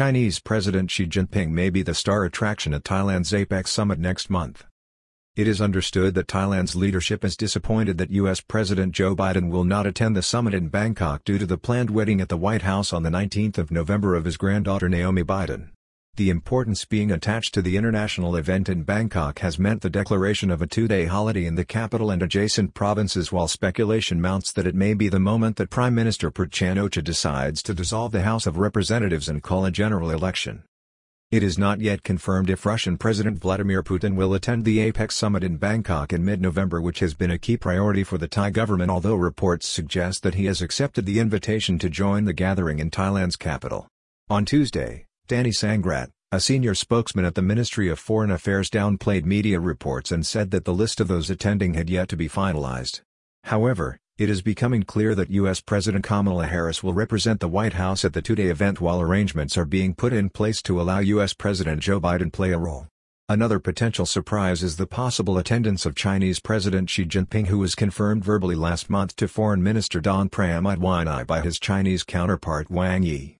Chinese President Xi Jinping may be the star attraction at Thailand's APEC summit next month. It is understood that Thailand's leadership is disappointed that U.S. President Joe Biden will not attend the summit in Bangkok due to the planned wedding at the White House on the 19th of November of his granddaughter Naomi Biden. The importance being attached to the international event in Bangkok has meant the declaration of a two-day holiday in the capital and adjacent provinces, while speculation mounts that it may be the moment that Prime Minister Prayut Chan-Ocha decides to dissolve the House of Representatives and call a general election. It is not yet confirmed if Russian President Vladimir Putin will attend the APEC summit in Bangkok in mid-November, which has been a key priority for the Thai government, although reports suggest that he has accepted the invitation to join the gathering in Thailand's capital. On Tuesday, Danny Sangrat, a senior spokesman at the Ministry of Foreign Affairs, downplayed media reports and said that the list of those attending had yet to be finalized. However, it is becoming clear that U.S. President Kamala Harris will represent the White House at the two-day event, while arrangements are being put in place to allow U.S. President Joe Biden play a role. Another potential surprise is the possible attendance of Chinese President Xi Jinping, who was confirmed verbally last month to Foreign Minister Don Pramudwinai by his Chinese counterpart Wang Yi.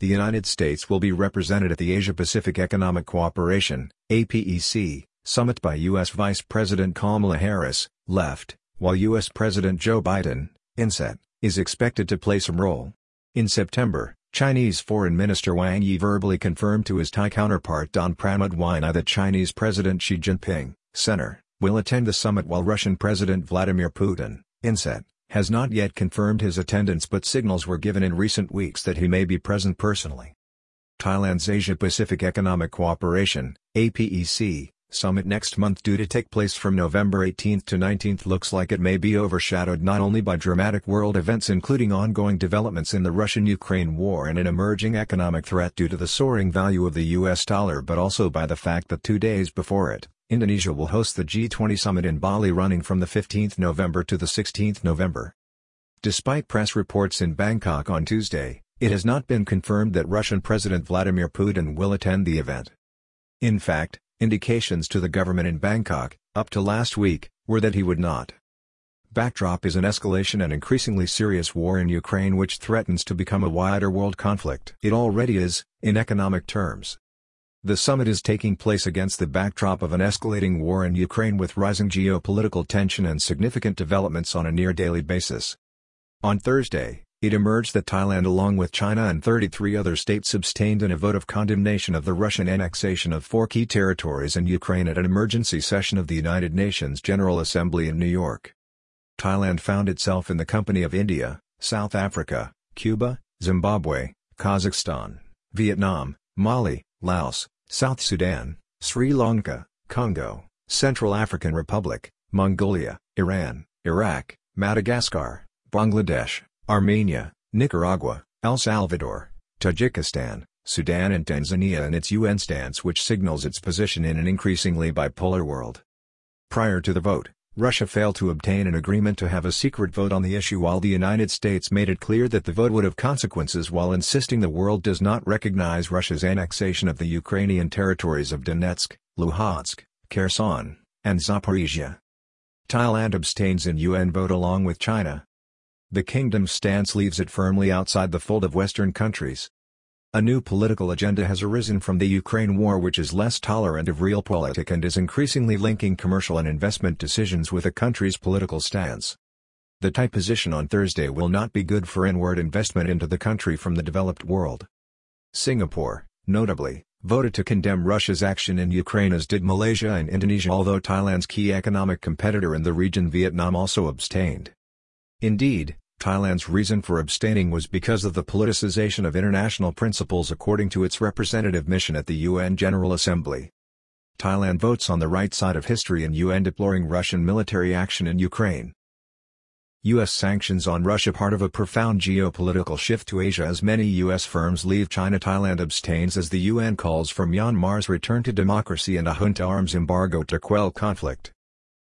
The United States will be represented at the Asia-Pacific Economic Cooperation (APEC) summit by U.S. Vice President Kamala Harris (left), while U.S. President Joe Biden (inset) is expected to play some role. In September, Chinese Foreign Minister Wang Yi verbally confirmed to his Thai counterpart Don Pramudwinai that Chinese President Xi Jinping (center) will attend the summit, while Russian President Vladimir Putin (inset) has not yet confirmed his attendance, but signals were given in recent weeks that he may be present personally. Thailand's Asia-Pacific Economic Cooperation (APEC) summit next month, due to take place from November 18 to 19, looks like it may be overshadowed not only by dramatic world events including ongoing developments in the Russian-Ukraine war and an emerging economic threat due to the soaring value of the U.S. dollar, but also by the fact that 2 days before it, Indonesia will host the G20 summit in Bali, running from the 15th November to the 16th November. Despite press reports in Bangkok on Tuesday, it has not been confirmed that Russian President Vladimir Putin will attend the event. In fact, indications to the government in Bangkok, up to last week, were that he would not. Backdrop is an escalation and increasingly serious war in Ukraine, which threatens to become a wider world conflict. It already is, in economic terms. The summit is taking place against the backdrop of an escalating war in Ukraine, with rising geopolitical tension and significant developments on a near-daily basis. On Thursday, it emerged that Thailand, along with China and 33 other states, abstained in a vote of condemnation of the Russian annexation of four key territories in Ukraine at an emergency session of the United Nations General Assembly in New York. Thailand found itself in the company of India, South Africa, Cuba, Zimbabwe, Kazakhstan, Vietnam, Mali, Laos, South Sudan, Sri Lanka, Congo, Central African Republic, Mongolia, Iran, Iraq, Madagascar, Bangladesh, Armenia, Nicaragua, El Salvador, Tajikistan, Sudan and Tanzania in its UN stance, which signals its position in an increasingly bipolar world. Prior to the vote, Russia failed to obtain an agreement to have a secret vote on the issue, while the United States made it clear that the vote would have consequences, while insisting the world does not recognize Russia's annexation of the Ukrainian territories of Donetsk, Luhansk, Kherson, and Zaporizhia. Thailand abstains in UN vote along with China. The kingdom's stance leaves it firmly outside the fold of Western countries. A new political agenda has arisen from the Ukraine war, which is less tolerant of realpolitik and is increasingly linking commercial and investment decisions with a country's political stance. The Thai position on Thursday will not be good for inward investment into the country from the developed world. Singapore, notably, voted to condemn Russia's action in Ukraine, as did Malaysia and Indonesia, although Thailand's key economic competitor in the region, Vietnam, also abstained. Indeed, Thailand's reason for abstaining was because of the politicization of international principles, according to its representative mission at the UN General Assembly. Thailand votes on the right side of history in UN, deploring Russian military action in Ukraine. U.S. sanctions on Russia, part of a profound geopolitical shift to Asia as many U.S. firms leave China. Thailand abstains as the UN calls for Myanmar's return to democracy and a junta arms embargo to quell conflict.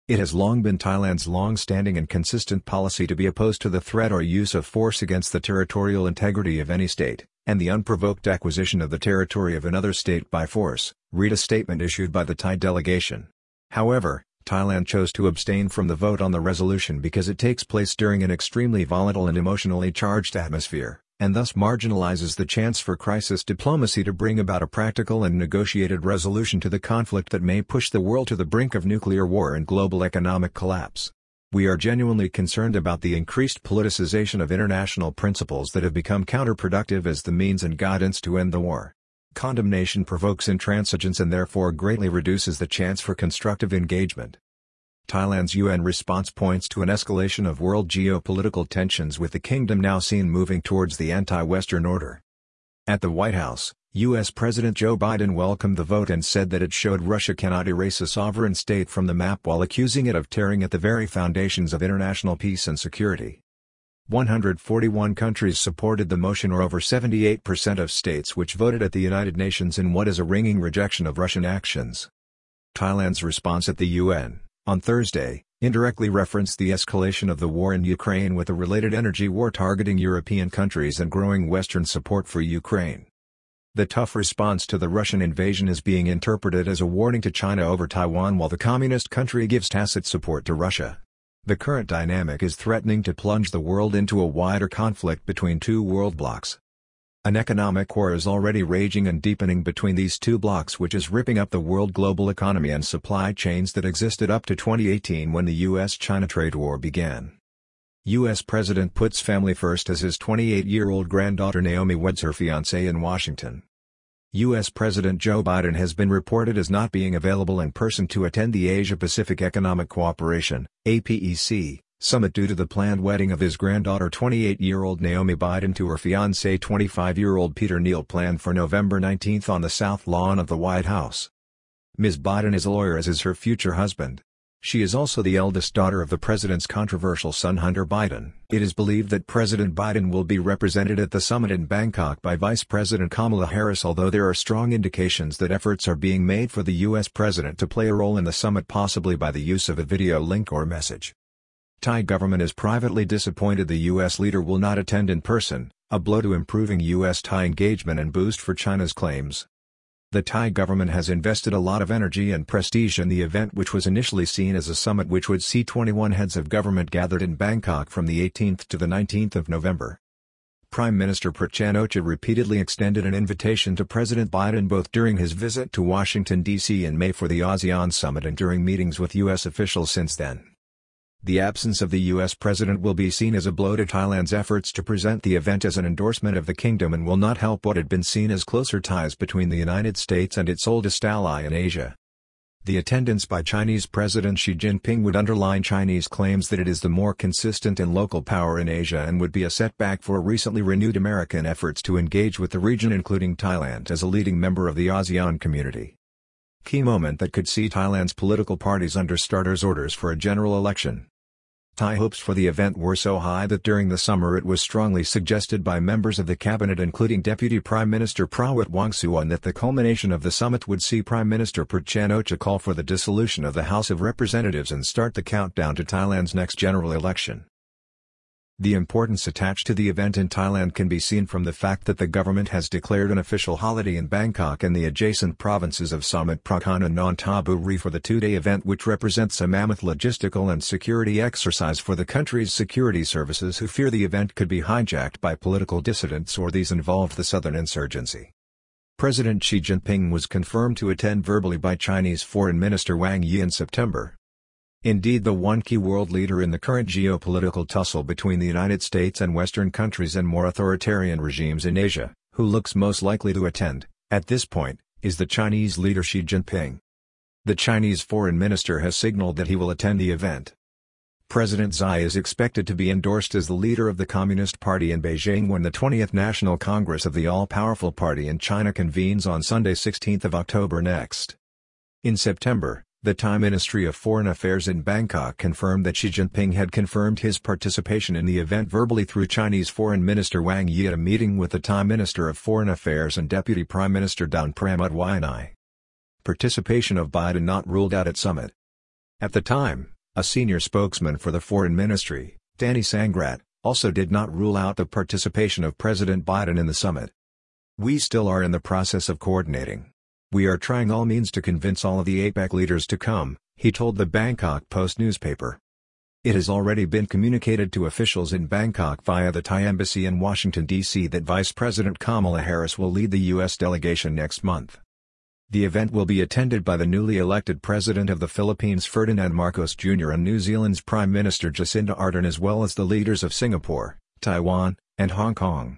It has long been Thailand's long-standing and consistent policy to be opposed to the threat or use of force against the territorial integrity of any state, and the unprovoked acquisition of the territory of another state by force, read a statement issued by the Thai delegation. However, Thailand chose to abstain from the vote on the resolution because it takes place during an extremely volatile and emotionally charged atmosphere, and thus marginalizes the chance for crisis diplomacy to bring about a practical and negotiated resolution to the conflict that may push the world to the brink of nuclear war and global economic collapse. We are genuinely concerned about the increased politicization of international principles that have become counterproductive as the means and guidance to end the war. Condemnation provokes intransigence and therefore greatly reduces the chance for constructive engagement. Thailand's UN response points to an escalation of world geopolitical tensions, with the kingdom now seen moving towards the anti-Western order. At the White House, U.S. President Joe Biden welcomed the vote and said that it showed Russia cannot erase a sovereign state from the map, while accusing it of tearing at the very foundations of international peace and security. 141 countries supported the motion, or over 78% of states which voted at the United Nations in what is a ringing rejection of Russian actions. Thailand's response at the UN, on Thursday, indirectly referenced the escalation of the war in Ukraine with a related energy war targeting European countries and growing Western support for Ukraine. The tough response to the Russian invasion is being interpreted as a warning to China over Taiwan, while the communist country gives tacit support to Russia. The current dynamic is threatening to plunge the world into a wider conflict between two world blocs. An economic war is already raging and deepening between these two blocs, which is ripping up the world global economy and supply chains that existed up to 2018, when the U.S.-China trade war began. U.S. President puts family first as his 28-year-old granddaughter Naomi weds her fiancé in Washington. U.S. President Joe Biden has been reported as not being available in person to attend the Asia-Pacific Economic Cooperation (APEC) summit due to the planned wedding of his granddaughter 28-year-old Naomi Biden to her fiancé 25-year-old Peter Neal, planned for November 19 on the south lawn of the White House. Ms. Biden is a lawyer, as is her future husband. She is also the eldest daughter of the president's controversial son Hunter Biden. It is believed that President Biden will be represented at the summit in Bangkok by Vice President Kamala Harris, although there are strong indications that efforts are being made for the U.S. president to play a role in the summit, possibly by the use of a video link or message. Thai government is privately disappointed the U.S. leader will not attend in person, a blow to improving U.S.-Thai engagement and boost for China's claims. The Thai government has invested a lot of energy and prestige in the event, which was initially seen as a summit which would see 21 heads of government gathered in Bangkok from the 18th to the 19th of November. Prime Minister Prayut Chan-Ocha repeatedly extended an invitation to President Biden both during his visit to Washington, D.C. in May for the ASEAN summit and during meetings with U.S. officials since then. The absence of the U.S. president will be seen as a blow to Thailand's efforts to present the event as an endorsement of the kingdom, and will not help what had been seen as closer ties between the United States and its oldest ally in Asia. The attendance by Chinese President Xi Jinping would underline Chinese claims that it is the more consistent and local power in Asia, and would be a setback for recently renewed American efforts to engage with the region, including Thailand as a leading member of the ASEAN community. Key moment that could see Thailand's political parties under starters orders for a general election. Thai hopes for the event were so high that during the summer it was strongly suggested by members of the cabinet, including Deputy Prime Minister Prawit Wongsuwan, that the culmination of the summit would see Prime Minister Prayut Chan-Ocha call for the dissolution of the House of Representatives and start the countdown to Thailand's next general election. The importance attached to the event in Thailand can be seen from the fact that the government has declared an official holiday in Bangkok and the adjacent provinces of Samut Prakan and Nonthaburi for the two-day event, which represents a mammoth logistical and security exercise for the country's security services, who fear the event could be hijacked by political dissidents or these involved the southern insurgency. President Xi Jinping was confirmed to attend verbally by Chinese Foreign Minister Wang Yi in September. Indeed, the one key world leader in the current geopolitical tussle between the United States and Western countries and more authoritarian regimes in Asia, who looks most likely to attend, at this point, is the Chinese leader Xi Jinping. The Chinese foreign minister has signaled that he will attend the event. President Xi is expected to be endorsed as the leader of the Communist Party in Beijing when the 20th National Congress of the all-powerful party in China convenes on Sunday, 16th of October next. In September, the Thai Ministry of Foreign Affairs in Bangkok confirmed that Xi Jinping had confirmed his participation in the event verbally through Chinese Foreign Minister Wang Yi at a meeting with the Thai Minister of Foreign Affairs and Deputy Prime Minister Don Pramudwinai. Participation of Biden not ruled out at summit. At the time, a senior spokesman for the Foreign Ministry, Danny Sangrat, also did not rule out the participation of President Biden in the summit. We still are in the process of coordinating. We are trying all means to convince all of the APEC leaders to come, he told the Bangkok Post newspaper. It has already been communicated to officials in Bangkok via the Thai embassy in Washington, D.C. that Vice President Kamala Harris will lead the U.S. delegation next month. The event will be attended by the newly elected President of the Philippines Ferdinand Marcos Jr. and New Zealand's Prime Minister Jacinda Ardern, as well as the leaders of Singapore, Taiwan, and Hong Kong.